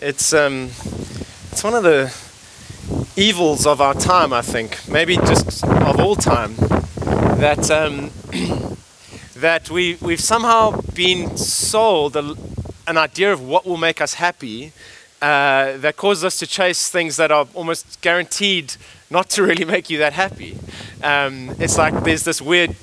It's one of the evils of our time, I think, maybe just of all time, that that we've somehow been sold an idea of what will make us happy that causes us to chase things that are almost guaranteed not to really make you that happy. It's like there's this weird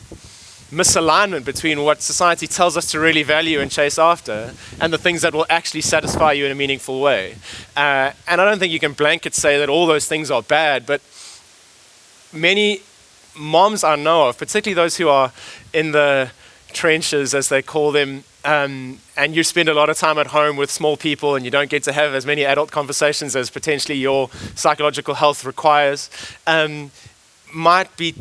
misalignment between what society tells us to really value and chase after and the things that will actually satisfy you in a meaningful way. And I don't think you can blanket say that all those things are bad, but many moms I know of, particularly those who are in the trenches, as they call them, and you spend a lot of time at home with small people and you don't get to have as many adult conversations as potentially your psychological health requires, might be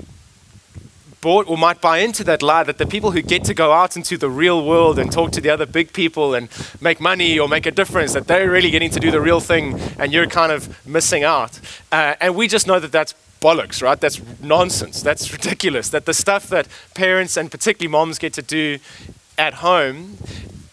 bought or might buy into that lie that the people who get to go out into the real world and talk to the other big people and make money or make a difference, that they're really getting to do the real thing and you're kind of missing out. And we just know that that's bollocks, right? That's nonsense. That's ridiculous. That the stuff that parents and particularly moms get to do at home,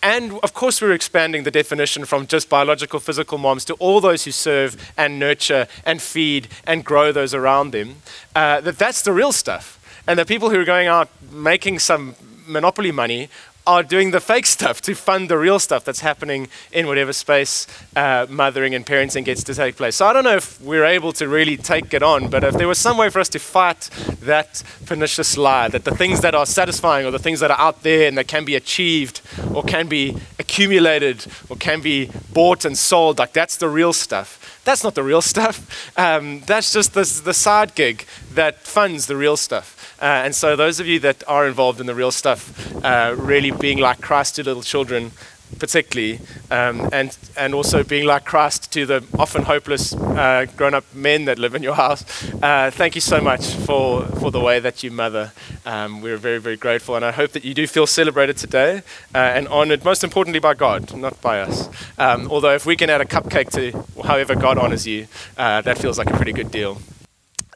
and of course we're expanding the definition from just biological, physical moms to all those who serve and nurture and feed and grow those around them, that's the real stuff. And the people who are going out making some monopoly money are doing the fake stuff to fund the real stuff that's happening in whatever space mothering and parenting gets to take place. So I don't know if we're able to really take it on, but if there was some way for us to fight that pernicious lie, that the things that are satisfying or the things that are out there and that can be achieved or can be accumulated or can be bought and sold, like that's the real stuff. That's not the real stuff. That's just the side gig that funds the real stuff. And so those of you that are involved in the real stuff, really being like Christ to little children particularly, and also being like Christ to the often hopeless grown-up men that live in your house, thank you so much for the way that you mother. We're very, very grateful, and I hope that you do feel celebrated today and honoured, most importantly by God, not by us. Although if we can add a cupcake to however God honours you, that feels like a pretty good deal.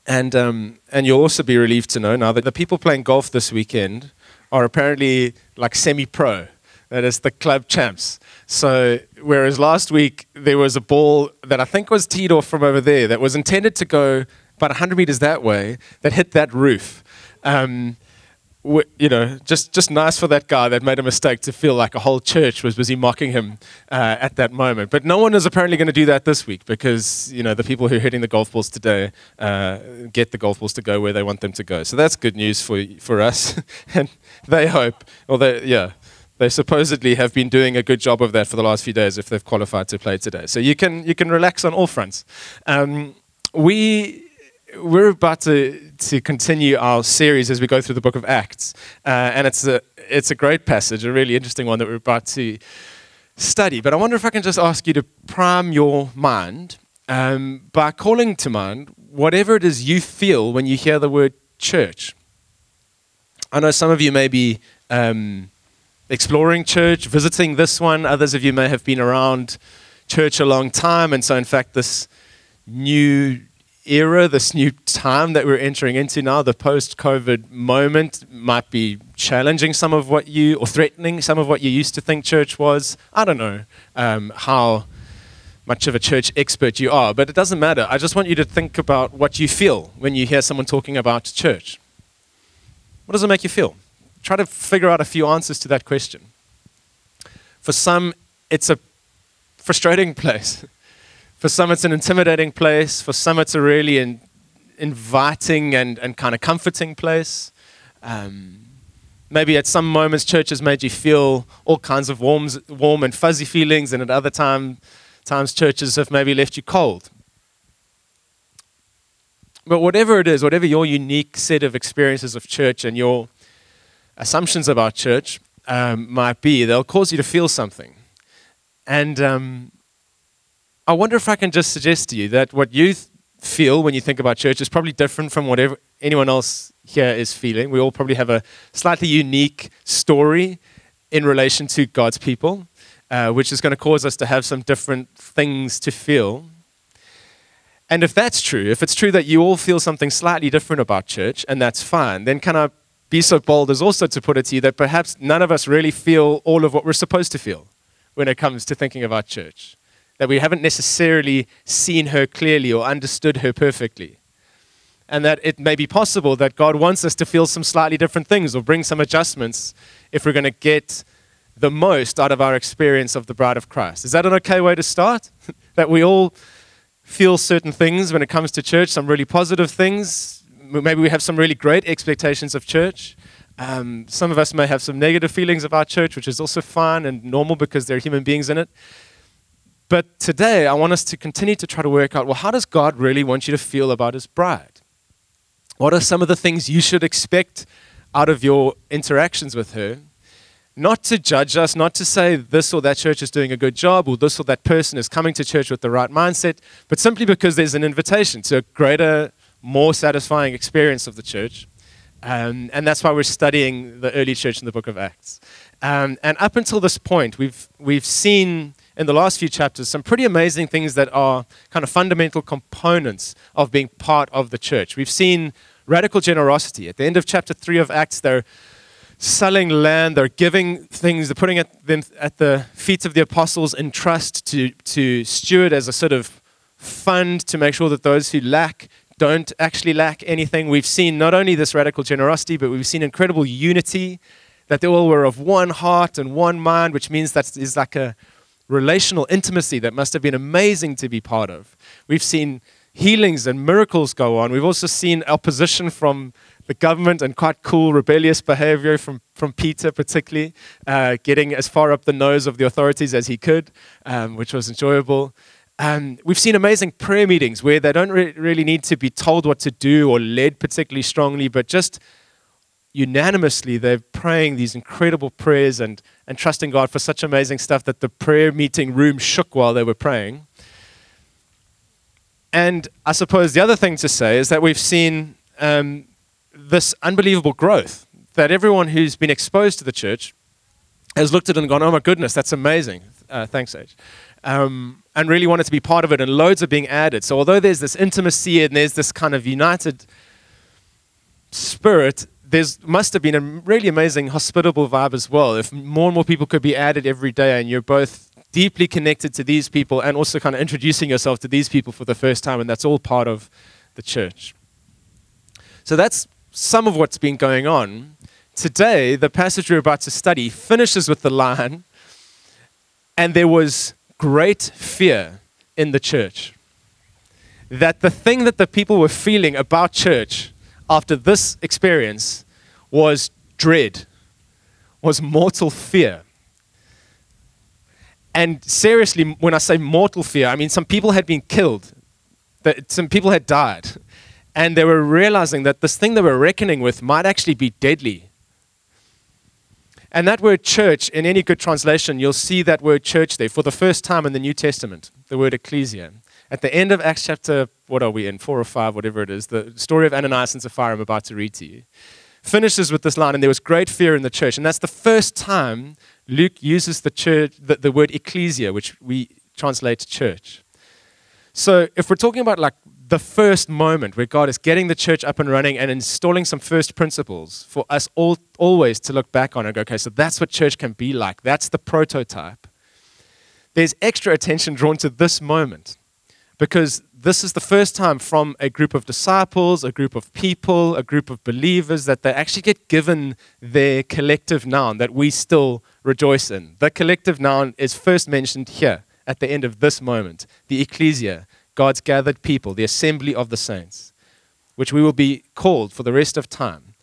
And you'll also be relieved to know now that the people playing golf this weekend are apparently like semi-pro. That is the club champs. So whereas last week there was a ball that I think was teed off from over there that was intended to go about 100 meters that way that hit that roof. You know, just nice for that guy that made a mistake to feel like a whole church was busy mocking him at that moment. But no one is apparently going to do that this week because, you know, the people who are hitting the golf balls today get the golf balls to go where they want them to go. So that's good news for us. And they hope, although, yeah, they supposedly have been doing a good job of that for the last few days if they've qualified to play today. So you can relax on all fronts. We're about to continue our series as we go through the book of Acts, and it's a great passage, a really interesting one that we're about to study. But I wonder if I can just ask you to prime your mind by calling to mind whatever it is you feel when you hear the word church. I know some of you may be exploring church, visiting this one. Others of you may have been around church a long time, and so in fact this new era, this new time that we're entering into now, the post-COVID moment might be challenging some of what you, or threatening some of what you used to think church was. I don't know how much of a church expert you are, but it doesn't matter. I just want you to think about what you feel when you hear someone talking about church. What does it make you feel? Try to figure out a few answers to that question. For some, it's a frustrating place. For some, it's an intimidating place. For some, it's a really inviting and kind of comforting place. Maybe at some moments, church has made you feel all kinds of warm and fuzzy feelings, and at other times, churches have maybe left you cold. But whatever it is, whatever your unique set of experiences of church and your assumptions about church might be, they'll cause you to feel something. And I wonder if I can just suggest to you that what you feel when you think about church is probably different from whatever anyone else here is feeling. We all probably have a slightly unique story in relation to God's people, which is going to cause us to have some different things to feel. And if that's true, if it's true that you all feel something slightly different about church, and that's fine, then can I be so bold as also to put it to you that perhaps none of us really feel all of what we're supposed to feel when it comes to thinking about church? that we haven't necessarily seen her clearly or understood her perfectly. And that it may be possible that God wants us to feel some slightly different things or bring some adjustments if we're going to get the most out of our experience of the bride of Christ. Is that an okay way to start? That we all feel certain things when it comes to church, some really positive things. Maybe we have some really great expectations of church. Some of us may have some negative feelings of our church, which is also fine and normal because there are human beings in it. But today, I want us to continue to try to work out, well, how does God really want you to feel about his bride? What are some of the things you should expect out of your interactions with her? Not to judge us, not to say this or that church is doing a good job or this or that person is coming to church with the right mindset, but simply because there's an invitation to a greater, more satisfying experience of the church. And that's why we're studying the early church in the book of Acts. And up until this point, we've seen in the last few chapters some pretty amazing things that are kind of fundamental components of being part of the church. We've seen radical generosity. At the end of chapter 3 of Acts, they're selling land, they're giving things, they're putting them at the feet of the apostles in trust to steward as a sort of fund to make sure that those who lack don't actually lack anything. We've seen not only this radical generosity, but we've seen incredible unity, that they all were of one heart and one mind, which means that is like a relational intimacy that must have been amazing to be part of. We've seen healings and miracles go on. We've also seen opposition from the government and quite cool rebellious behavior from Peter particularly, getting as far up the nose of the authorities as he could, which was enjoyable. We've seen amazing prayer meetings where they don't really need to be told what to do or led particularly strongly, but just unanimously they're praying these incredible prayers and trusting God for such amazing stuff that the prayer meeting room shook while they were praying. And I suppose the other thing to say is that we've seen this unbelievable growth, that everyone who's been exposed to the church has looked at it and gone, oh my goodness, that's amazing. Thanks, H. And really wanted to be part of it, and loads are being added. So although there's this intimacy and there's this kind of united spirit, there must have been a really amazing hospitable vibe as well. If more and more people could be added every day and you're both deeply connected to these people and also kind of introducing yourself to these people for the first time, and that's all part of the church. So that's some of what's been going on. Today, the passage we're about to study finishes with the line, and there was great fear in the church. That the thing that the people were feeling about church after this experience was dread, was mortal fear. And seriously, when I say mortal fear, I mean some people had been killed, that some people had died, and they were realizing that this thing they were reckoning with might actually be deadly. And that word church, in any good translation, you'll see that word church there for the first time in the New Testament, the word ecclesia. At the end of Acts chapter, what are we in, 4 or 5, whatever it is, the story of Ananias and Sapphira I'm about to read to you, finishes with this line, and there was great fear in the church. And that's the first time Luke uses the church, the word ecclesia, which we translate church. So if we're talking about like the first moment where God is getting the church up and running and installing some first principles for us all always to look back on and go, okay, so that's what church can be like. That's the prototype. There's extra attention drawn to this moment because this is the first time from a group of disciples, a group of people, a group of believers that they actually get given their collective noun that we still rejoice in. The collective noun is first mentioned here at the end of this moment, the ecclesia, God's gathered people, the assembly of the saints, which we will be called for the rest of time,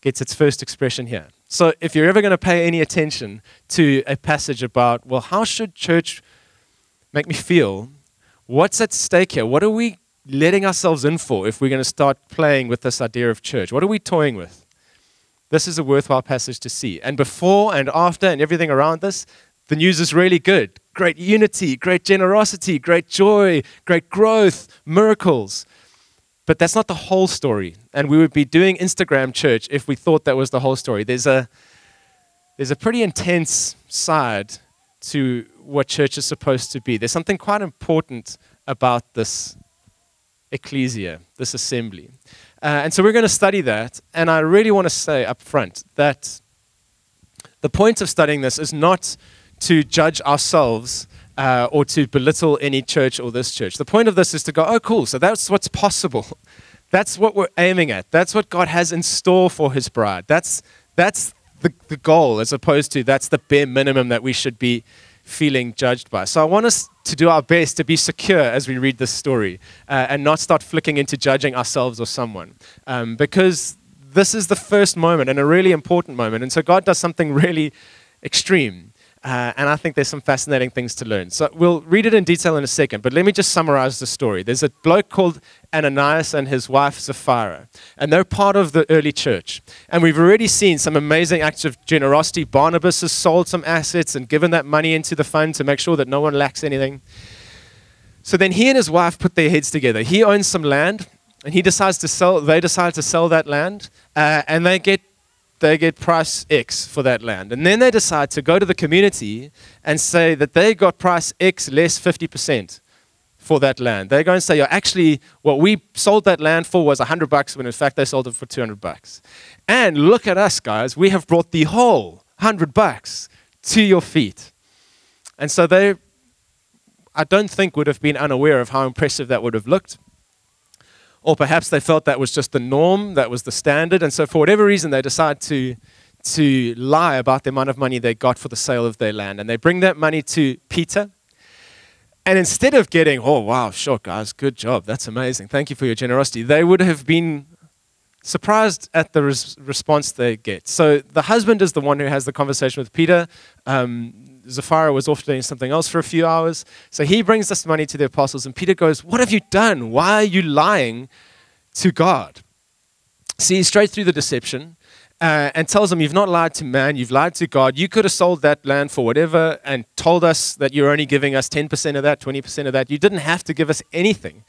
gets its first expression here. So if you're ever going to pay any attention to a passage about, well, how should church make me feel? What's at stake here? What are we letting ourselves in for if we're going to start playing with this idea of church? What are we toying with? This is a worthwhile passage to see. And before and after and everything around this, the news is really good. Great unity, great generosity, great joy, great growth, miracles. But that's not the whole story. And we would be doing Instagram church if we thought that was the whole story. There's a pretty intense side to what church is supposed to be. There's something quite important about this ecclesia, this assembly. And so we're going to study that. And I really want to say up front that the point of studying this is not to judge ourselves or to belittle any church or this church. The point of this is to go, oh, cool, so that's what's possible. That's what we're aiming at. That's what God has in store for his bride. That's the goal, as opposed to that's the bare minimum that we should be feeling judged by. So I want us to do our best to be secure as we read this story and not start flicking into judging ourselves or someone, because this is the first moment and a really important moment. And so God does something really extreme. And I think there's some fascinating things to learn. So we'll read it in detail in a second, but let me just summarize the story. There's a bloke called Ananias and his wife Sapphira, and they're part of the early church. And we've already seen some amazing acts of generosity. Barnabas has sold some assets and given that money into the fund to make sure that no one lacks anything. So then he and his wife put their heads together. He owns some land, and they decide to sell that land, and they get price X for that land. And then they decide to go to the community and say that they got price X less 50% for that land. They go and say, actually, what we sold that land for was $100, when in fact they sold it for $200. And look at us, guys, we have brought the whole $100 to your feet. And so they, I don't think, would have been unaware of how impressive that would have looked. Or perhaps they felt that was just the norm, that was the standard. And so for whatever reason, they decide to lie about the amount of money they got for the sale of their land. And they bring that money to Peter. And instead of getting, oh, wow, sure, guys, good job. That's amazing. Thank you for your generosity. They would have been surprised at the response they get. So the husband is the one who has the conversation with Peter. Sapphira was off doing something else for a few hours. So he brings this money to the apostles, and Peter goes, what have you done? Why are you lying to God? See, straight through the deception, and tells them, you've not lied to man, you've lied to God. You could have sold that land for whatever and told us that you're only giving us 10% of that, 20% of that. You didn't have to give us anything.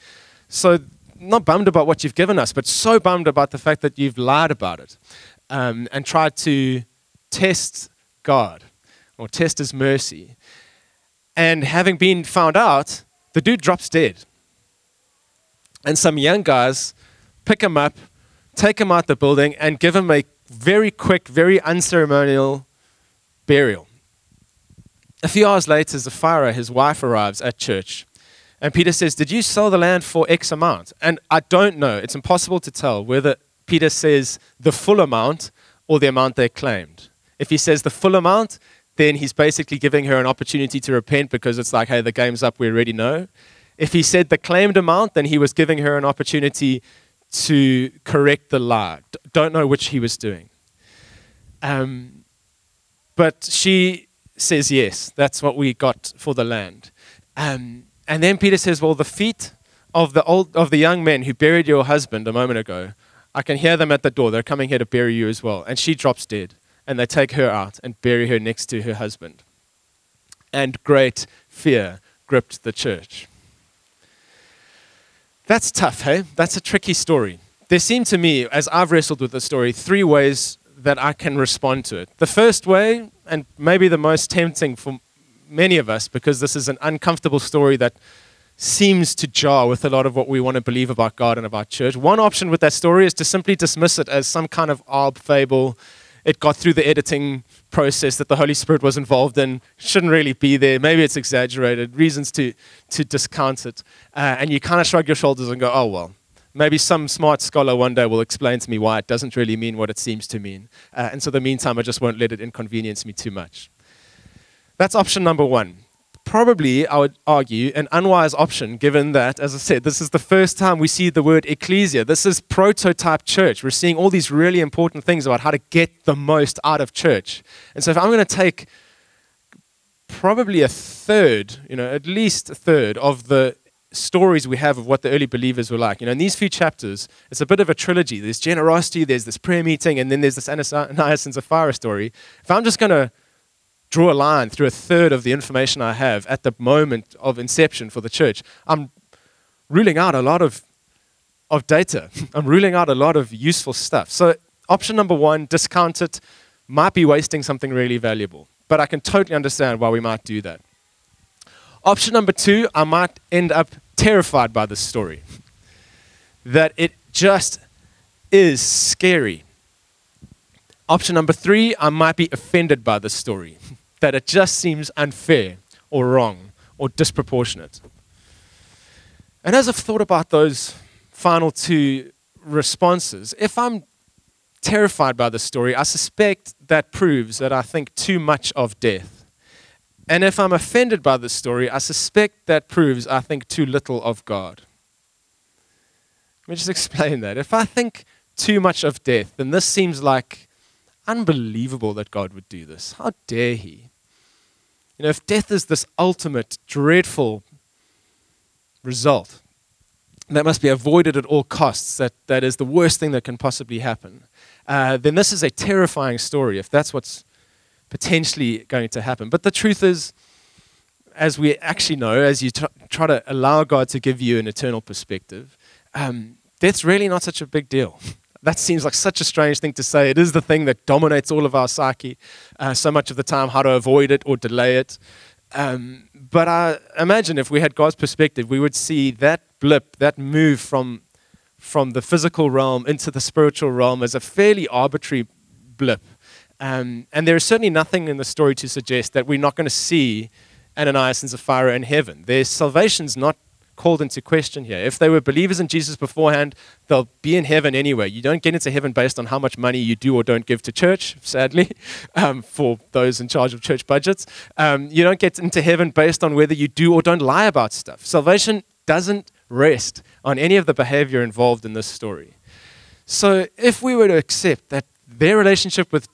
So not bummed about what you've given us, but so bummed about the fact that you've lied about it, and tried to test God, or test his mercy. And having been found out, the dude drops dead. And some young guys pick him up, take him out the building, and give him a very quick, very unceremonial burial. A few hours later, Sapphira, his wife, arrives at church. And Peter says, did you sell the land for X amount? And I don't know. It's impossible to tell whether Peter says the full amount or the amount they claimed. If he says the full amount, then he's basically giving her an opportunity to repent, because it's like, hey, the game's up, we already know. If he said the claimed amount, then he was giving her an opportunity to correct the lie. Don't know which he was doing. But she says, yes, that's what we got for the land. And then Peter says, well, the feet of the young men who buried your husband a moment ago, I can hear them at the door. They're coming here to bury you as well. And she drops dead. And they take her out and bury her next to her husband. And great fear gripped the church. That's tough, hey? That's a tricky story. There seem to me, as I've wrestled with the story, three ways that I can respond to it. The first way, and maybe the most tempting for many of us, because this is an uncomfortable story that seems to jar with a lot of what we want to believe about God and about church. One option with that story is to simply dismiss it as some kind of arb fable. It got through the editing process that the Holy Spirit was involved in. Shouldn't really be there. Maybe it's exaggerated. Reasons to discount it. And you kind of shrug your shoulders and go, oh, well, maybe some smart scholar one day will explain to me why it doesn't really mean what it seems to mean. And so in the meantime, I just won't let it inconvenience me too much. That's option number one. Probably, I would argue, an unwise option, given that, as I said, this is the first time we see the word ecclesia. This is prototype church. We're seeing all these really important things about how to get the most out of church. And so if I'm going to take probably a third, at least a third of the stories we have of what the early believers were like. In these few chapters, it's a bit of a trilogy. There's generosity, there's this prayer meeting, and then there's this Ananias and Sapphira story. If I'm just going to draw a line through a third of the information I have at the moment of inception for the church, I'm ruling out a lot of data. I'm ruling out a lot of useful stuff. So option number one, discount it, might be wasting something really valuable. But I can totally understand why we might do that. Option number two, I might end up terrified by this story. That it just is scary. Option number three, I might be offended by this story. That it just seems unfair or wrong or disproportionate. And as I've thought about those final two responses, if I'm terrified by this story, I suspect that proves that I think too much of death. And if I'm offended by this story, I suspect that proves I think too little of God. Let me just explain that. If I think too much of death, then this seems like unbelievable that God would do this. How dare he? You know, if death is this ultimate, dreadful result that must be avoided at all costs, that is the worst thing that can possibly happen, then this is a terrifying story if that's what's potentially going to happen. But the truth is, as we actually know, as you try to allow God to give you an eternal perspective, death's really not such a big deal. That seems like such a strange thing to say. It is the thing that dominates all of our psyche so much of the time, how to avoid it or delay it. But I imagine if we had God's perspective, we would see that blip, that move from the physical realm into the spiritual realm as a fairly arbitrary blip. And there is certainly nothing in the story to suggest that we're not going to see Ananias and Sapphira in heaven. Their salvation's not called into question here. If they were believers in Jesus beforehand, they'll be in heaven anyway. You don't get into heaven based on how much money you do or don't give to church, sadly, for those in charge of church budgets. You don't get into heaven based on whether you do or don't lie about stuff. Salvation doesn't rest on any of the behavior involved in this story. So if we were to accept that their relationship with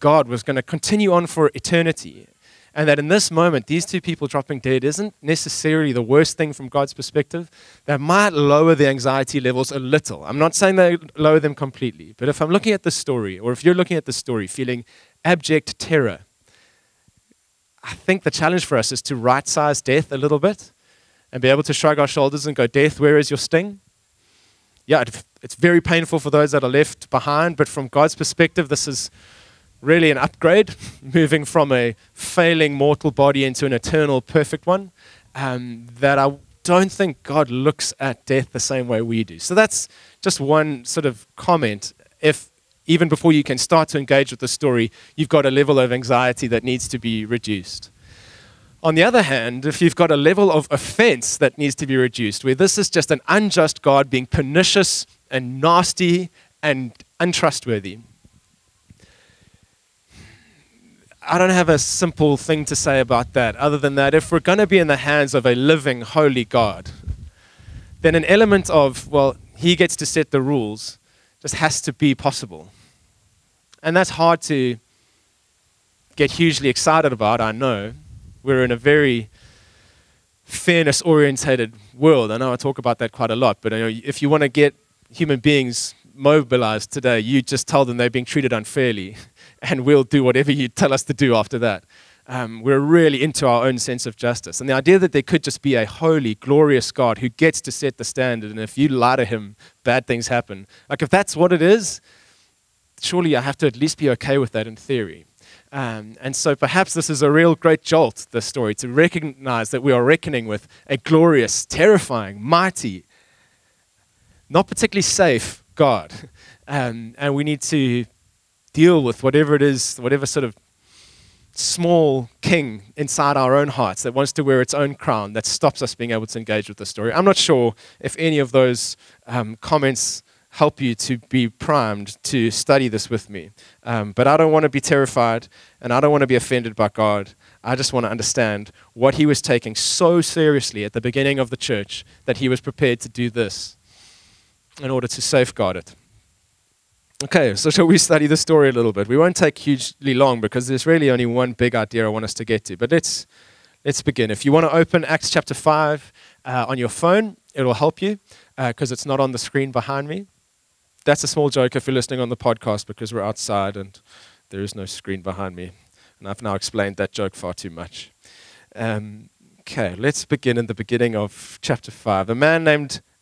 God was going to continue on for eternity, and that in this moment, these two people dropping dead isn't necessarily the worst thing from God's perspective, that might lower the anxiety levels a little. I'm not saying they lower them completely, but if I'm looking at this story, or if you're looking at this story feeling abject terror, I think the challenge for us is to right-size death a little bit and be able to shrug our shoulders and go, death, where is your sting? Yeah, it's very painful for those that are left behind, but from God's perspective, this is really an upgrade, moving from a failing mortal body into an eternal perfect one, that I don't think God looks at death the same way we do. So that's just one sort of comment. If even before you can start to engage with the story, you've got a level of anxiety that needs to be reduced. On the other hand, if you've got a level of offense that needs to be reduced, where this is just an unjust God being pernicious and nasty and untrustworthy, I don't have a simple thing to say about that, other than that if we're going to be in the hands of a living, holy God, then an element of, well, he gets to set the rules just has to be possible. And that's hard to get hugely excited about, I know. We're in a very fairness-orientated world. I know I talk about that quite a lot, but if you want to get human beings mobilized today, you just tell them they're being treated unfairly, and we'll do whatever you tell us to do after that. We're really into our own sense of justice. And the idea that there could just be a holy, glorious God who gets to set the standard, and if you lie to him, bad things happen. Like, if that's what it is, surely I have to at least be okay with that in theory. And so perhaps this is a real great jolt, this story, to recognize that we are reckoning with a glorious, terrifying, mighty, not particularly safe God. And we need to deal with whatever it is, whatever sort of small king inside our own hearts that wants to wear its own crown that stops us being able to engage with the story. I'm not sure if any of those comments help you to be primed to study this with me. But I don't want to be terrified, and I don't want to be offended by God. I just want to understand what he was taking so seriously at the beginning of the church that he was prepared to do this in order to safeguard it. Okay, so shall we study the story a little bit? We won't take hugely long because there's really only one big idea I want us to get to. But let's begin. If you want to open Acts chapter 5 on your phone, it'll help you because it's not on the screen behind me. That's a small joke if you're listening on the podcast because we're outside and there is no screen behind me. And I've now explained that joke far too much. Okay, let's begin in the beginning of chapter 5. A man named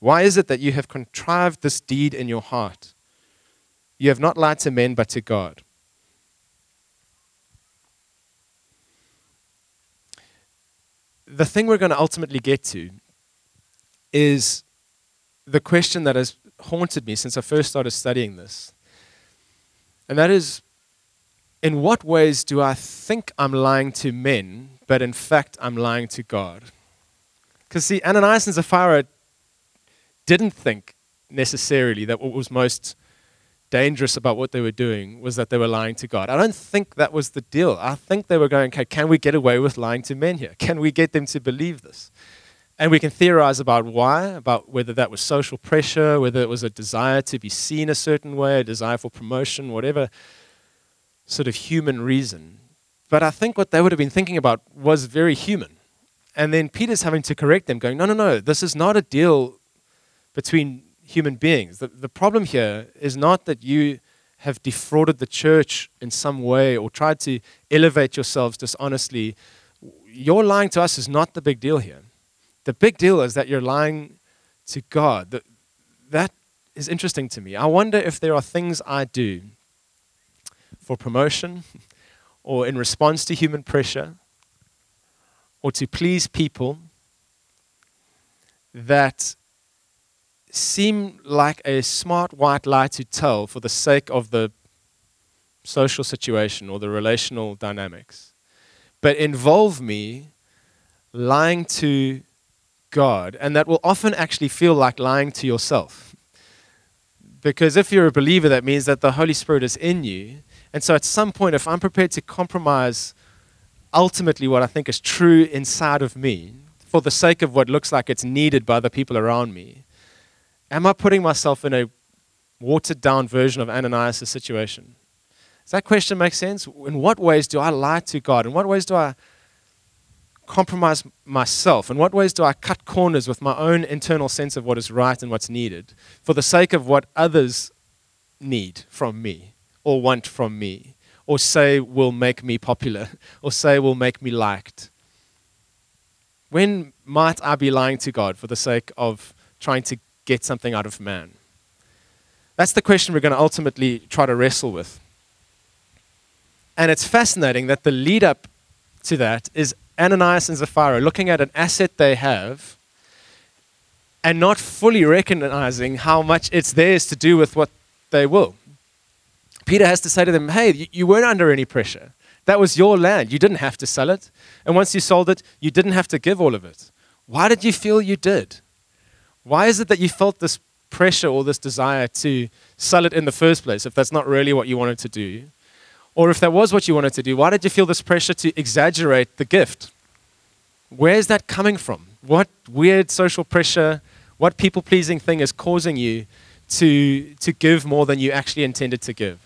Why is it that you have contrived this deed in your heart? You have not lied to men, but to God." The thing we're going to ultimately get to is the question that has haunted me since I first started studying this. And that is, in what ways do I think I'm lying to men, but in fact I'm lying to God? Because see, Ananias and Sapphira didn't think necessarily that what was most dangerous about what they were doing was that they were lying to God. I don't think that was the deal. I think they were going, okay, can we get away with lying to men here? Can we get them to believe this? And we can theorize about why, about whether that was social pressure, whether it was a desire to be seen a certain way, a desire for promotion, whatever sort of human reason. But I think what they would have been thinking about was very human. And then Peter's having to correct them, going, no, this is not a deal between human beings. The problem here is not that you have defrauded the church in some way or tried to elevate yourselves dishonestly. Your lying to us is not the big deal here. The big deal is that you're lying to God. That is interesting to me. I wonder if there are things I do for promotion or in response to human pressure or to please people that seem like a smart white lie to tell for the sake of the social situation or the relational dynamics, but involve me lying to God, and that will often actually feel like lying to yourself. Because if you're a believer, that means that the Holy Spirit is in you. And so at some point, if I'm prepared to compromise ultimately what I think is true inside of me for the sake of what looks like it's needed by the people around me, am I putting myself in a watered-down version of Ananias' situation? Does that question make sense? In what ways do I lie to God? In what ways do I compromise myself? In what ways do I cut corners with my own internal sense of what is right and what's needed for the sake of what others need from me or want from me or say will make me popular or say will make me liked? When might I be lying to God for the sake of trying to get something out of man? That's the question we're going to ultimately try to wrestle with. And it's fascinating that the lead up to that is Ananias and Sapphira looking at an asset they have and not fully recognizing how much it's theirs to do with what they will. Peter has to say to them, hey, you weren't under any pressure. That was your land. You didn't have to sell it. And once you sold it, you didn't have to give all of it. Why did you feel you did? Why is it that you felt this pressure or this desire to sell it in the first place if that's not really what you wanted to do? Or if that was what you wanted to do, why did you feel this pressure to exaggerate the gift? Where's that coming from? What weird social pressure, what people-pleasing thing is causing you to give more than you actually intended to give?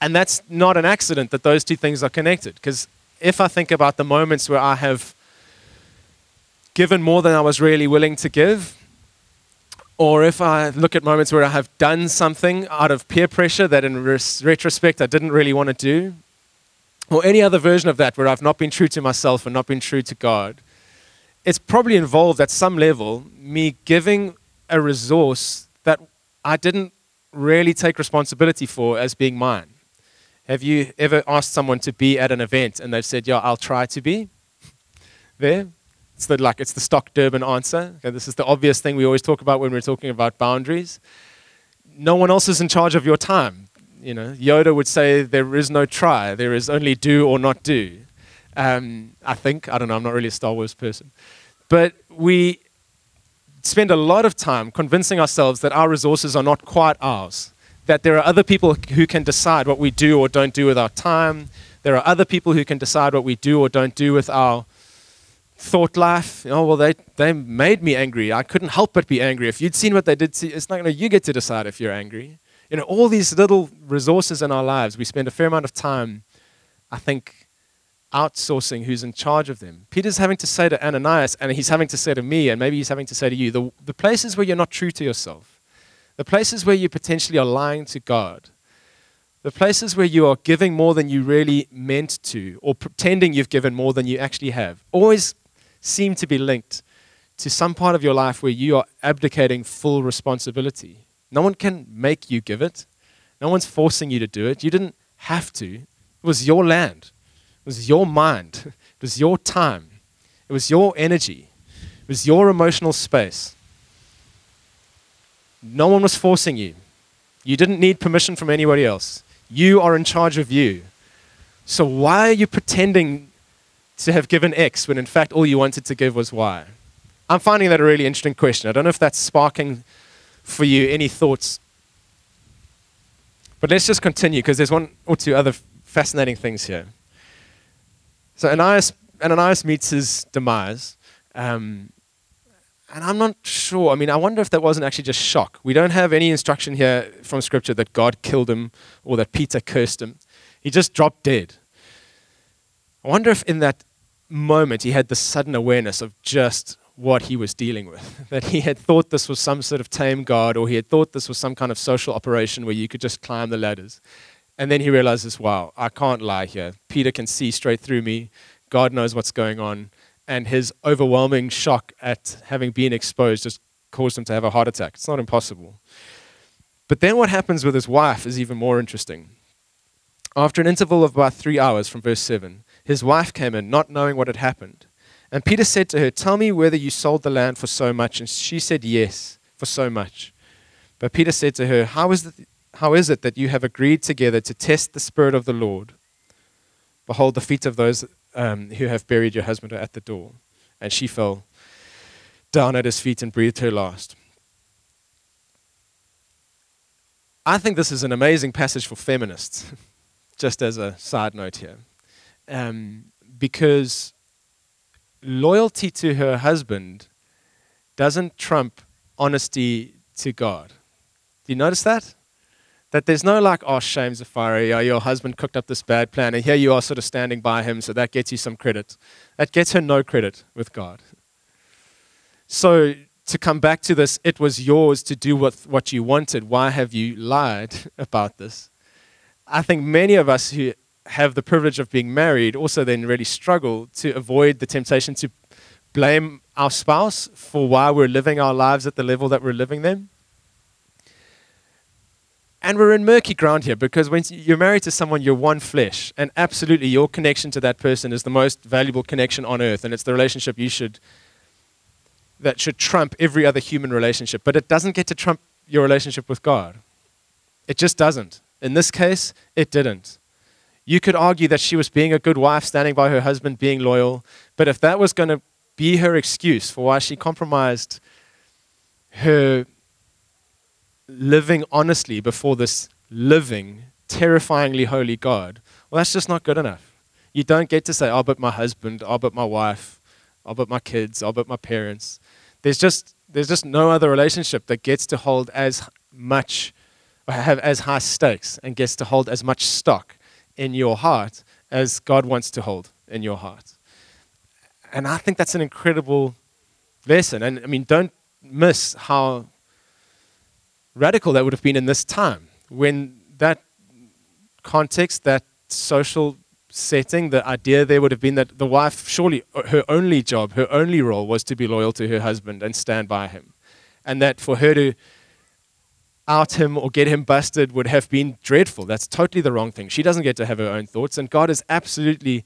And that's not an accident that those two things are connected. Because if I think about the moments where I have given more than I was really willing to give, or if I look at moments where I have done something out of peer pressure that in retrospect I didn't really want to do, or any other version of that where I've not been true to myself and not been true to God, it's probably involved at some level me giving a resource that I didn't really take responsibility for as being mine. Have you ever asked someone to be at an event and they've said, yeah, I'll try to be there? It's the Stock Durban answer. Okay, this is the obvious thing we always talk about when we're talking about boundaries. No one else is in charge of your time. You know, Yoda would say there is no try. There is only do or not do. I don't know, I'm not really a Star Wars person. But we spend a lot of time convincing ourselves that our resources are not quite ours, that there are other people who can decide what we do or don't do with our time. There are other people who can decide what we do or don't do with our thought life. Oh, well, they made me angry. I couldn't help but be angry. If you'd seen what they did to you, it's not going to, you get to decide if you're angry. You know, all these little resources in our lives, we spend a fair amount of time, I think, outsourcing who's in charge of them. Peter's having to say to Ananias, and he's having to say to me, and maybe he's having to say to you, the places where you're not true to yourself, the places where you potentially are lying to God, the places where you are giving more than you really meant to, or pretending you've given more than you actually have, always seem to be linked to some part of your life where you are abdicating full responsibility. No one can make you give it. No one's forcing you to do it. You didn't have to. It was your land. It was your mind. It was your time. It was your energy. It was your emotional space. No one was forcing you. You didn't need permission from anybody else. You are in charge of you. So why are you pretending to have given X when in fact all you wanted to give was Y? I'm finding that a really interesting question. I don't know if that's sparking for you any thoughts. But let's just continue because there's one or two other fascinating things here. So Ananias meets his demise. And I'm not sure. I mean, I wonder if that wasn't actually just shock. We don't have any instruction here from Scripture that God killed him or that Peter cursed him. He just dropped dead. I wonder if in that moment he had the sudden awareness of just what he was dealing with, that he had thought this was some sort of tame God, or he had thought this was some kind of social operation where you could just climb the ladders. And then he realizes, wow, I can't lie here. Peter can see straight through me. God knows what's going on. And his overwhelming shock at having been exposed just caused him to have a heart attack. It's not impossible. But then what happens with his wife is even more interesting. After an interval of about 3 hours from verse 7, his wife came in, not knowing what had happened. And Peter said to her, "Tell me whether you sold the land for so much." And she said, "Yes, for so much." But Peter said to her, How is it that you have agreed together to test the Spirit of the Lord? Behold, the feet of those who have buried your husband are at the door. And she fell down at his feet and breathed her last. I think this is an amazing passage for feminists, just as a side note here. Because loyalty to her husband doesn't trump honesty to God. Do you notice that? That there's no like, oh, shame, Sapphira, your husband cooked up this bad plan, and here you are sort of standing by him, so that gets you some credit. That gets her no credit with God. So to come back to this, it was yours to do with what you wanted. Why have you lied about this? I think many of us who have the privilege of being married also then really struggle to avoid the temptation to blame our spouse for why we're living our lives at the level that we're living them. And we're in murky ground here because when you're married to someone, you're one flesh. And absolutely, your connection to that person is the most valuable connection on earth. And it's the relationship that should trump every other human relationship. But it doesn't get to trump your relationship with God. It just doesn't. In this case, it didn't. You could argue that she was being a good wife, standing by her husband, being loyal. But if that was going to be her excuse for why she compromised her living honestly before this living, terrifyingly holy God, well, that's just not good enough. You don't get to say, oh, but my husband, oh, but my wife, oh, but my kids, oh, but my parents. There's just no other relationship that gets to hold as much, or have as high stakes and gets to hold as much stock in your heart as God wants to hold in your heart. And I think that's an incredible lesson. And I mean, don't miss how radical that would have been in this time, when that context, that social setting, the idea there would have been that the wife, surely her only job, her only role was to be loyal to her husband and stand by him. And that for her to out him or get him busted would have been dreadful. That's totally the wrong thing. She doesn't get to have her own thoughts. And God is absolutely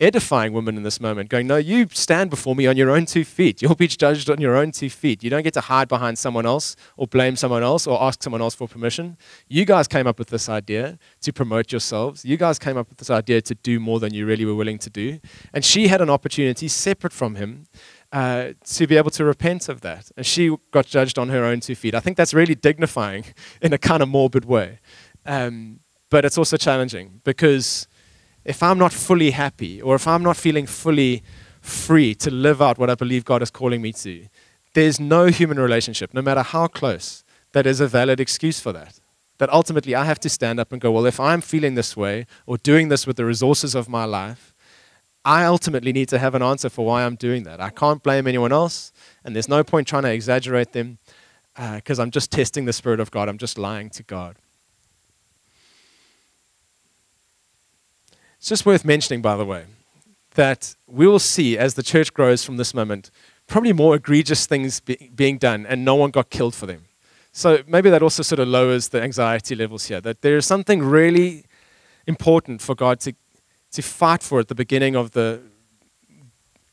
edifying women in this moment, going, no, you stand before me on your own 2 feet. You'll be judged on your own 2 feet. You don't get to hide behind someone else or blame someone else or ask someone else for permission. You guys came up with this idea to promote yourselves. You guys came up with this idea to do more than you really were willing to do. And she had an opportunity separate from him to be able to repent of that. And she got judged on her own 2 feet. I think that's really dignifying in a kind of morbid way. But it's also challenging because if I'm not fully happy, or if I'm not feeling fully free to live out what I believe God is calling me to, there's no human relationship, no matter how close, that is a valid excuse for that. That ultimately I have to stand up and go, well, if I'm feeling this way or doing this with the resources of my life, I ultimately need to have an answer for why I'm doing that. I can't blame anyone else, and there's no point trying to exaggerate them because I'm just testing the Spirit of God. I'm just lying to God. It's just worth mentioning, by the way, that we will see as the church grows from this moment, probably more egregious things being done and no one got killed for them. So maybe that also sort of lowers the anxiety levels here, that there is something really important for God to fight for at the beginning of the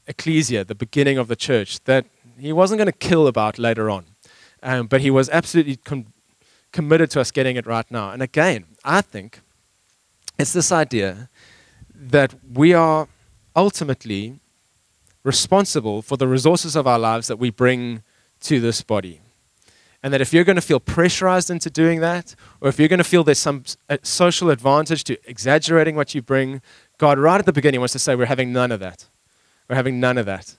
ecclesia, the beginning of the church, that he wasn't going to kill about later on. But he was absolutely committed to us getting it right now. And again, I think it's this idea that we are ultimately responsible for the resources of our lives that we bring to this body. And that if you're going to feel pressurized into doing that, or if you're going to feel there's some social advantage to exaggerating what you bring, God right at the beginning wants to say, we're having none of that. We're having none of that.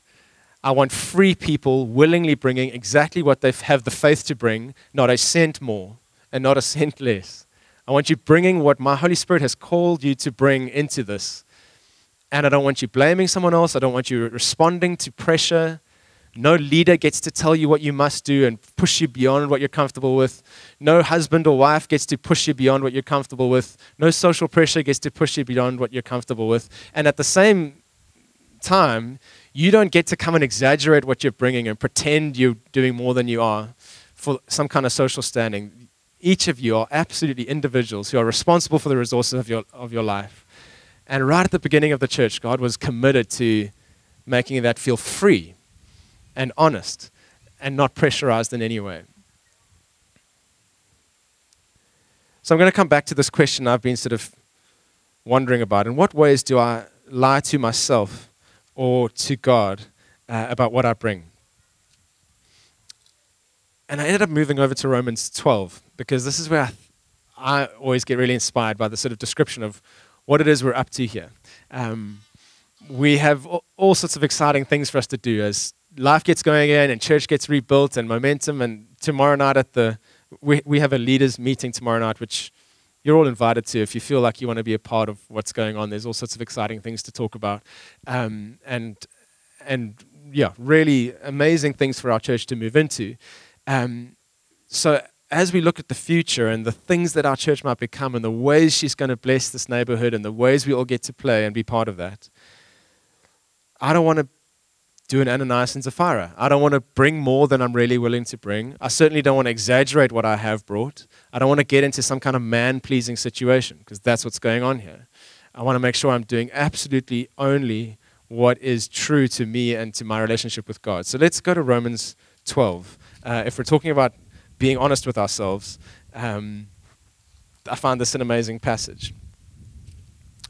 I want free people willingly bringing exactly what they have the faith to bring, not a cent more and not a cent less. I want you bringing what my Holy Spirit has called you to bring into this. And I don't want you blaming someone else. I don't want you responding to pressure. No leader gets to tell you what you must do and push you beyond what you're comfortable with. No husband or wife gets to push you beyond what you're comfortable with. No social pressure gets to push you beyond what you're comfortable with. And at the same time, you don't get to come and exaggerate what you're bringing and pretend you're doing more than you are for some kind of social standing. Each of you are absolutely individuals who are responsible for the resources of your life. And right at the beginning of the church, God was committed to making that feel free and honest and not pressurized in any way. So I'm going to come back to this question I've been sort of wondering about. In what ways do I lie to myself or to God about what I bring? And I ended up moving over to Romans 12, because this is where I always get really inspired by the sort of description of what it is we're up to here. We have all sorts of exciting things for us to do as life gets going in and church gets rebuilt and momentum. And tomorrow night we have a leaders meeting tomorrow night, which you're all invited to if you feel like you want to be a part of what's going on. There's all sorts of exciting things to talk about. And really amazing things for our church to move into. So as we look at the future and the things that our church might become and the ways she's going to bless this neighborhood and the ways we all get to play and be part of that, I don't want to do an Ananias and Sapphira. I don't want to bring more than I'm really willing to bring. I certainly don't want to exaggerate what I have brought. I don't want to get into some kind of man-pleasing situation, because that's what's going on here. I want to make sure I'm doing absolutely only what is true to me and to my relationship with God. So let's go to Romans 12. If we're talking about being honest with ourselves, I find this an amazing passage.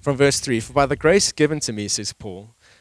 From verse 3, "For by the grace given to me," says Paul,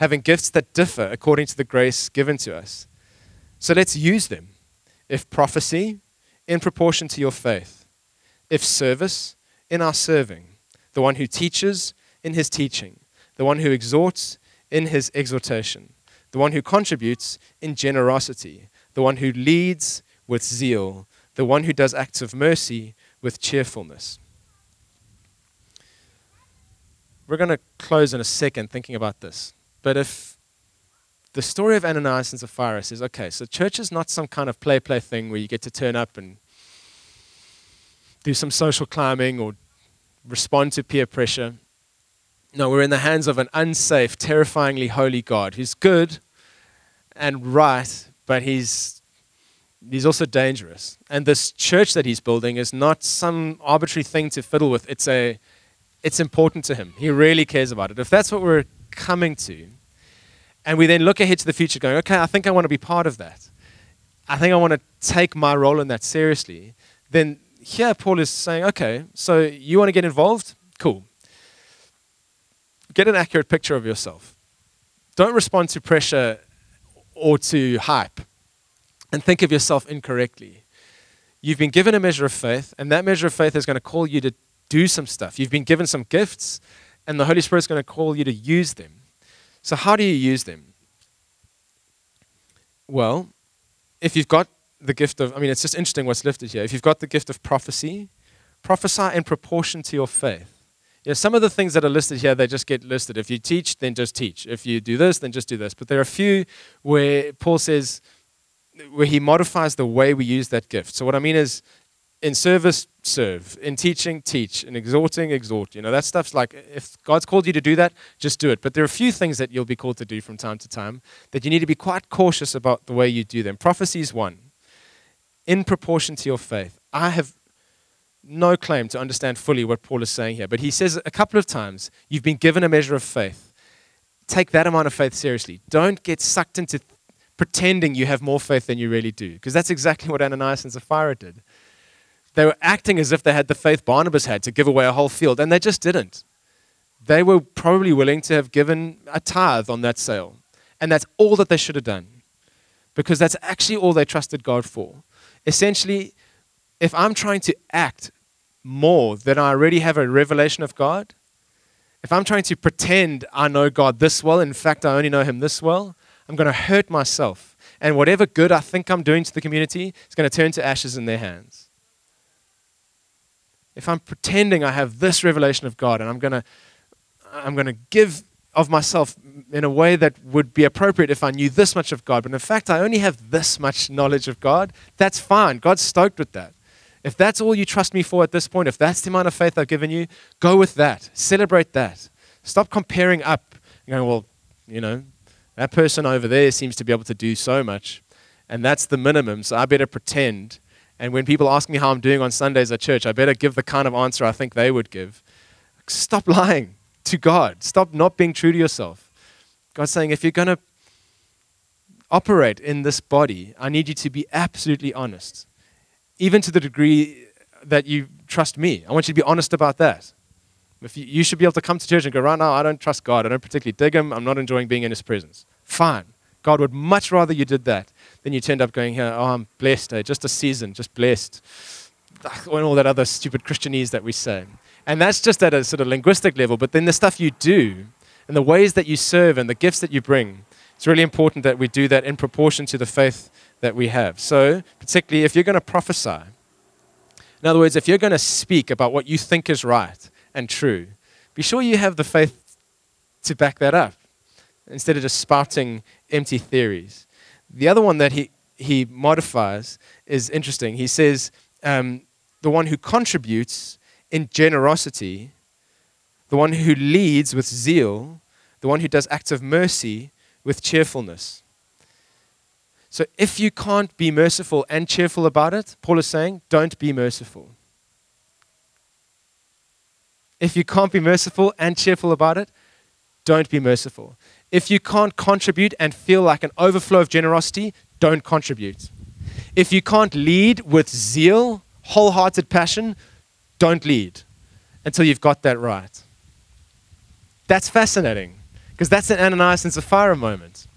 having gifts that differ according to the grace given to us. So let's use them. If prophecy, in proportion to your faith. If service, in our serving. The one who teaches, in his teaching. The one who exhorts, in his exhortation. The one who contributes, in generosity. The one who leads, with zeal. The one who does acts of mercy, with cheerfulness. We're going to close in a second thinking about this. But if the story of Ananias and Sapphira says, okay, so church is not some kind of play thing where you get to turn up and do some social climbing or respond to peer pressure. No, we're in the hands of an unsafe, terrifyingly holy God who's good and right, but he's also dangerous. And this church that he's building is not some arbitrary thing to fiddle with. It's important to him. He really cares about it. If that's what we're coming to, and we then look ahead to the future going, okay, I think I want to be part of that. I think I want to take my role in that seriously. Then here Paul is saying, okay, so you want to get involved? Cool. Get an accurate picture of yourself. Don't respond to pressure or to hype and think of yourself incorrectly. You've been given a measure of faith, and that measure of faith is going to call you to do some stuff. You've been given some gifts, and the Holy Spirit's going to call you to use them. So how do you use them? Well, if you've got the gift of, it's just interesting what's lifted here. If you've got the gift of prophecy, prophesy in proportion to your faith. You know, some of the things that are listed here, they just get listed. If you teach, then just teach. If you do this, then just do this. But there are a few where Paul says, where he modifies the way we use that gift. So what I mean is, in service, serve. In teaching, teach. In exhorting, exhort. That stuff's like, if God's called you to do that, just do it. But there are a few things that you'll be called to do from time to time that you need to be quite cautious about the way you do them. Prophecy is one. In proportion to your faith. I have no claim to understand fully what Paul is saying here, but he says a couple of times, you've been given a measure of faith. Take that amount of faith seriously. Don't get sucked into pretending you have more faith than you really do, because that's exactly what Ananias and Sapphira did. They were acting as if they had the faith Barnabas had to give away a whole field, and they just didn't. They were probably willing to have given a tithe on that sale, and that's all that they should have done, because that's actually all they trusted God for. Essentially, if I'm trying to act more than I already have a revelation of God, if I'm trying to pretend I know God this well, in fact, I only know him this well, I'm going to hurt myself. And whatever good I think I'm doing to the community is going to turn to ashes in their hands. If I'm pretending I have this revelation of God and I'm going to give of myself in a way that would be appropriate if I knew this much of God, but in fact I only have this much knowledge of God, that's fine. God's stoked with that. If that's all you trust me for at this point, if that's the amount of faith I've given you, go with that. Celebrate that. Stop comparing up and going, well, that person over there seems to be able to do so much, and that's the minimum, so I better pretend. And when people ask me how I'm doing on Sundays at church, I better give the kind of answer I think they would give. Stop lying to God. Stop not being true to yourself. God's saying, if you're going to operate in this body, I need you to be absolutely honest, even to the degree that you trust me. I want you to be honest about that. If you should be able to come to church and go, right now, I don't trust God. I don't particularly dig him. I'm not enjoying being in his presence. Fine. God would much rather you did that than you turned up going here, oh, I'm blessed, just a season, just blessed, and all that other stupid Christianese that we say. And that's just at a sort of linguistic level, but then the stuff you do and the ways that you serve and the gifts that you bring, it's really important that we do that in proportion to the faith that we have. So particularly if you're going to prophesy, in other words, if you're going to speak about what you think is right and true, be sure you have the faith to back that up, instead of just spouting empty theories. The other one that he modifies is interesting. He says, the one who contributes in generosity, the one who leads with zeal, the one who does acts of mercy with cheerfulness. So if you can't be merciful and cheerful about it, Paul is saying, don't be merciful. If you can't be merciful and cheerful about it, don't be merciful. If you can't contribute and feel like an overflow of generosity, don't contribute. If you can't lead with zeal, wholehearted passion, don't lead until you've got that right. That's fascinating, because that's an Ananias and Sapphira moment.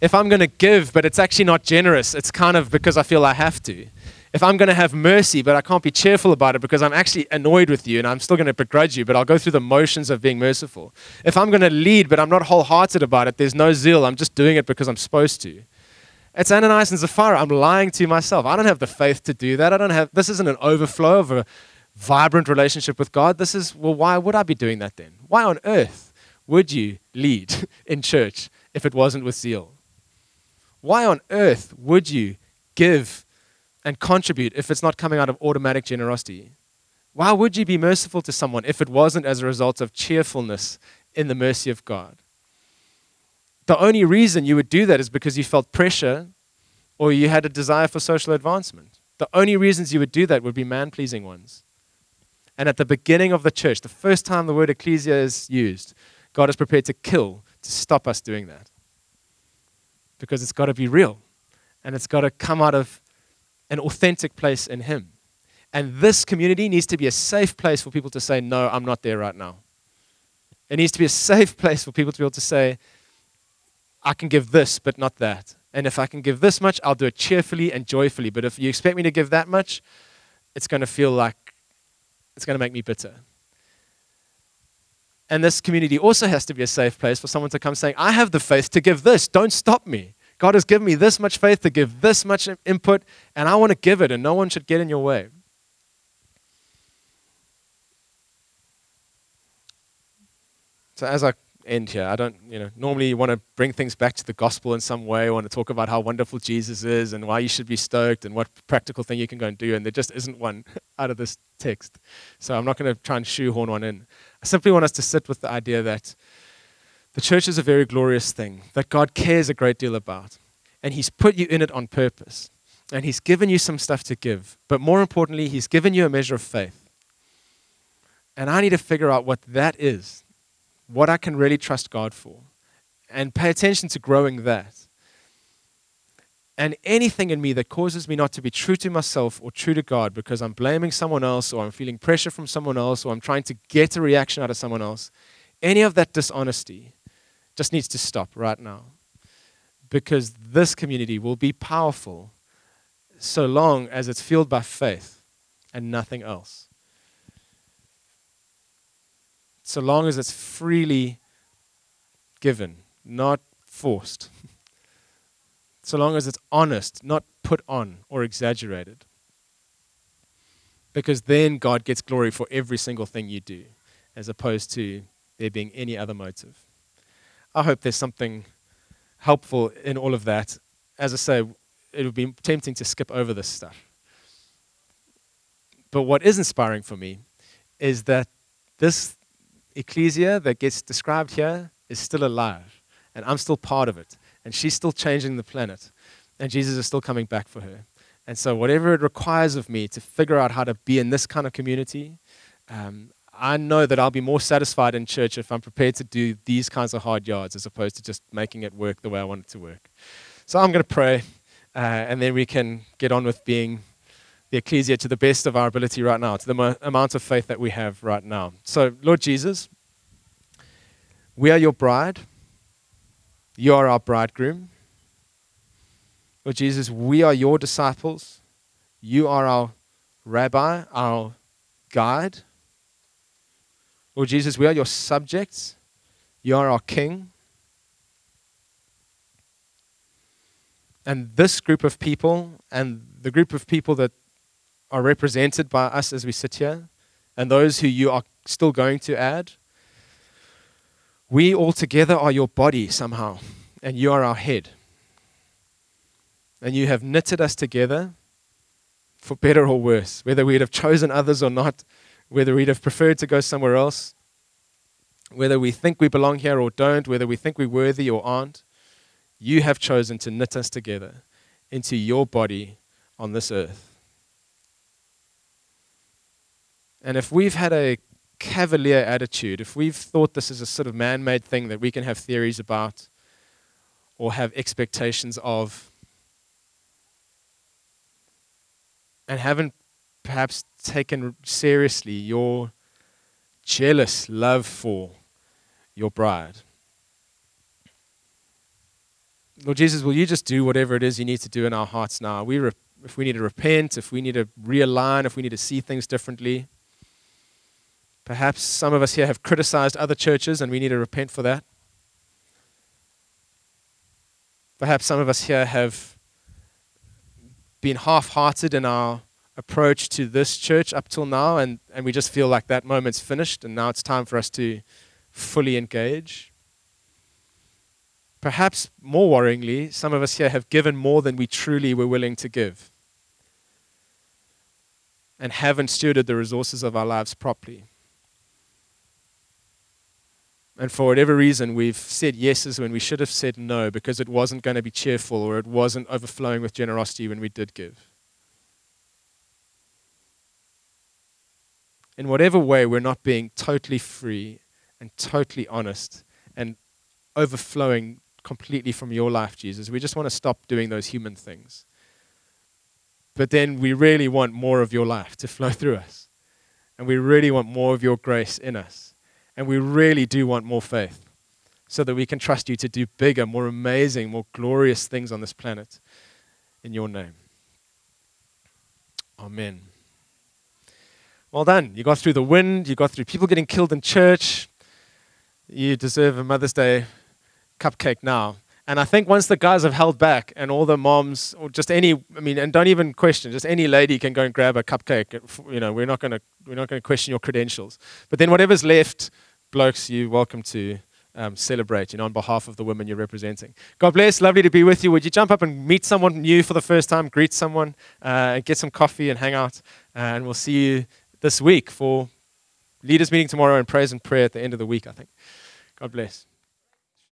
If I'm going to give, but it's actually not generous, it's kind of because I feel I have to. If I'm going to have mercy, but I can't be cheerful about it because I'm actually annoyed with you and I'm still going to begrudge you, but I'll go through the motions of being merciful. If I'm going to lead, but I'm not wholehearted about it, there's no zeal, I'm just doing it because I'm supposed to. It's Ananias and Sapphira. I'm lying to myself. I don't have the faith to do that. This isn't an overflow of a vibrant relationship with God. This is, well, why would I be doing that then? Why on earth would you lead in church if it wasn't with zeal? Why on earth would you give and contribute if it's not coming out of automatic generosity? Why would you be merciful to someone if it wasn't as a result of cheerfulness in the mercy of God? The only reason you would do that is because you felt pressure or you had a desire for social advancement. The only reasons you would do that would be man-pleasing ones. And at the beginning of the church, the first time the word ecclesia is used, God is prepared to stop us doing that. Because it's got to be real. And it's got to come out of an authentic place in him. And this community needs to be a safe place for people to say, no, I'm not there right now. It needs to be a safe place for people to be able to say, I can give this, but not that. And if I can give this much, I'll do it cheerfully and joyfully. But if you expect me to give that much, it's going to feel like it's going to make me bitter. And this community also has to be a safe place for someone to come saying, I have the faith to give this. Don't stop me. God has given me this much faith to give this much input, and I want to give it, and no one should get in your way. So as I end here, I don't, normally you want to bring things back to the gospel in some way. I want to talk about how wonderful Jesus is and why you should be stoked and what practical thing you can go and do. And there just isn't one out of this text. So I'm not going to try and shoehorn one in. I simply want us to sit with the idea that the church is a very glorious thing that God cares a great deal about. And he's put you in it on purpose. And he's given you some stuff to give. But more importantly, he's given you a measure of faith. And I need to figure out what that is. What I can really trust God for, and pay attention to growing that. And anything in me that causes me not to be true to myself or true to God because I'm blaming someone else or I'm feeling pressure from someone else or I'm trying to get a reaction out of someone else, any of that dishonesty just needs to stop right now, because this community will be powerful so long as it's fueled by faith and nothing else. So long as it's freely given, not forced. So long as it's honest, not put on or exaggerated. Because then God gets glory for every single thing you do, as opposed to there being any other motive. I hope there's something helpful in all of that. As I say, it would be tempting to skip over this stuff. But what is inspiring for me is that this Ecclesia that gets described here is still alive, and I'm still part of it, and she's still changing the planet, and Jesus is still coming back for her. And so whatever it requires of me to figure out how to be in this kind of community, I know that I'll be more satisfied in church if I'm prepared to do these kinds of hard yards as opposed to just making it work the way I want it to work. So I'm going to pray, and then we can get on with being the Ecclesia to the best of our ability right now, to the amount of faith that we have right now. So, Lord Jesus, we are your bride. You are our bridegroom. Lord Jesus, we are your disciples. You are our rabbi, our guide. Lord Jesus, we are your subjects. You are our king. And this group of people, and the group of people that are represented by us as we sit here, and those who you are still going to add, we all together are your body somehow, and you are our head. And you have knitted us together for better or worse, whether we'd have chosen others or not, whether we'd have preferred to go somewhere else, whether we think we belong here or don't, whether we think we're worthy or aren't, you have chosen to knit us together into your body on this earth. And if we've had a cavalier attitude, if we've thought this is a sort of man-made thing that we can have theories about or have expectations of, and haven't perhaps taken seriously your jealous love for your bride, Lord Jesus, will you just do whatever it is you need to do in our hearts now? If we need to repent, if we need to realign, if we need to see things differently. Perhaps some of us here have criticized other churches and we need to repent for that. Perhaps some of us here have been half-hearted in our approach to this church up till now, and we just feel like that moment's finished and now it's time for us to fully engage. Perhaps more worryingly, some of us here have given more than we truly were willing to give and haven't stewarded the resources of our lives properly. And for whatever reason, we've said yeses when we should have said no, because it wasn't going to be cheerful or it wasn't overflowing with generosity when we did give. In whatever way, we're not being totally free and totally honest and overflowing completely from your life, Jesus. We just want to stop doing those human things. But then we really want more of your life to flow through us. And we really want more of your grace in us. And we really do want more faith so that we can trust you to do bigger, more amazing, more glorious things on this planet in your name. Amen. Well done. You got through the wind. You got through people getting killed in church. you deserve a Mother's Day cupcake now. And I think once the guys have held back and all the moms or just any, I mean, and don't even question, just any lady can go and grab a cupcake. You know, we're not going to question your credentials. But then whatever's left, blokes, you're welcome to celebrate, you know, on behalf of the women you're representing. God bless. Lovely to be with you. Would you jump up and meet someone new for the first time, greet someone, and get some coffee and hang out. And we'll see you this week for leaders meeting tomorrow and praise and prayer at the end of the week, I think. God bless.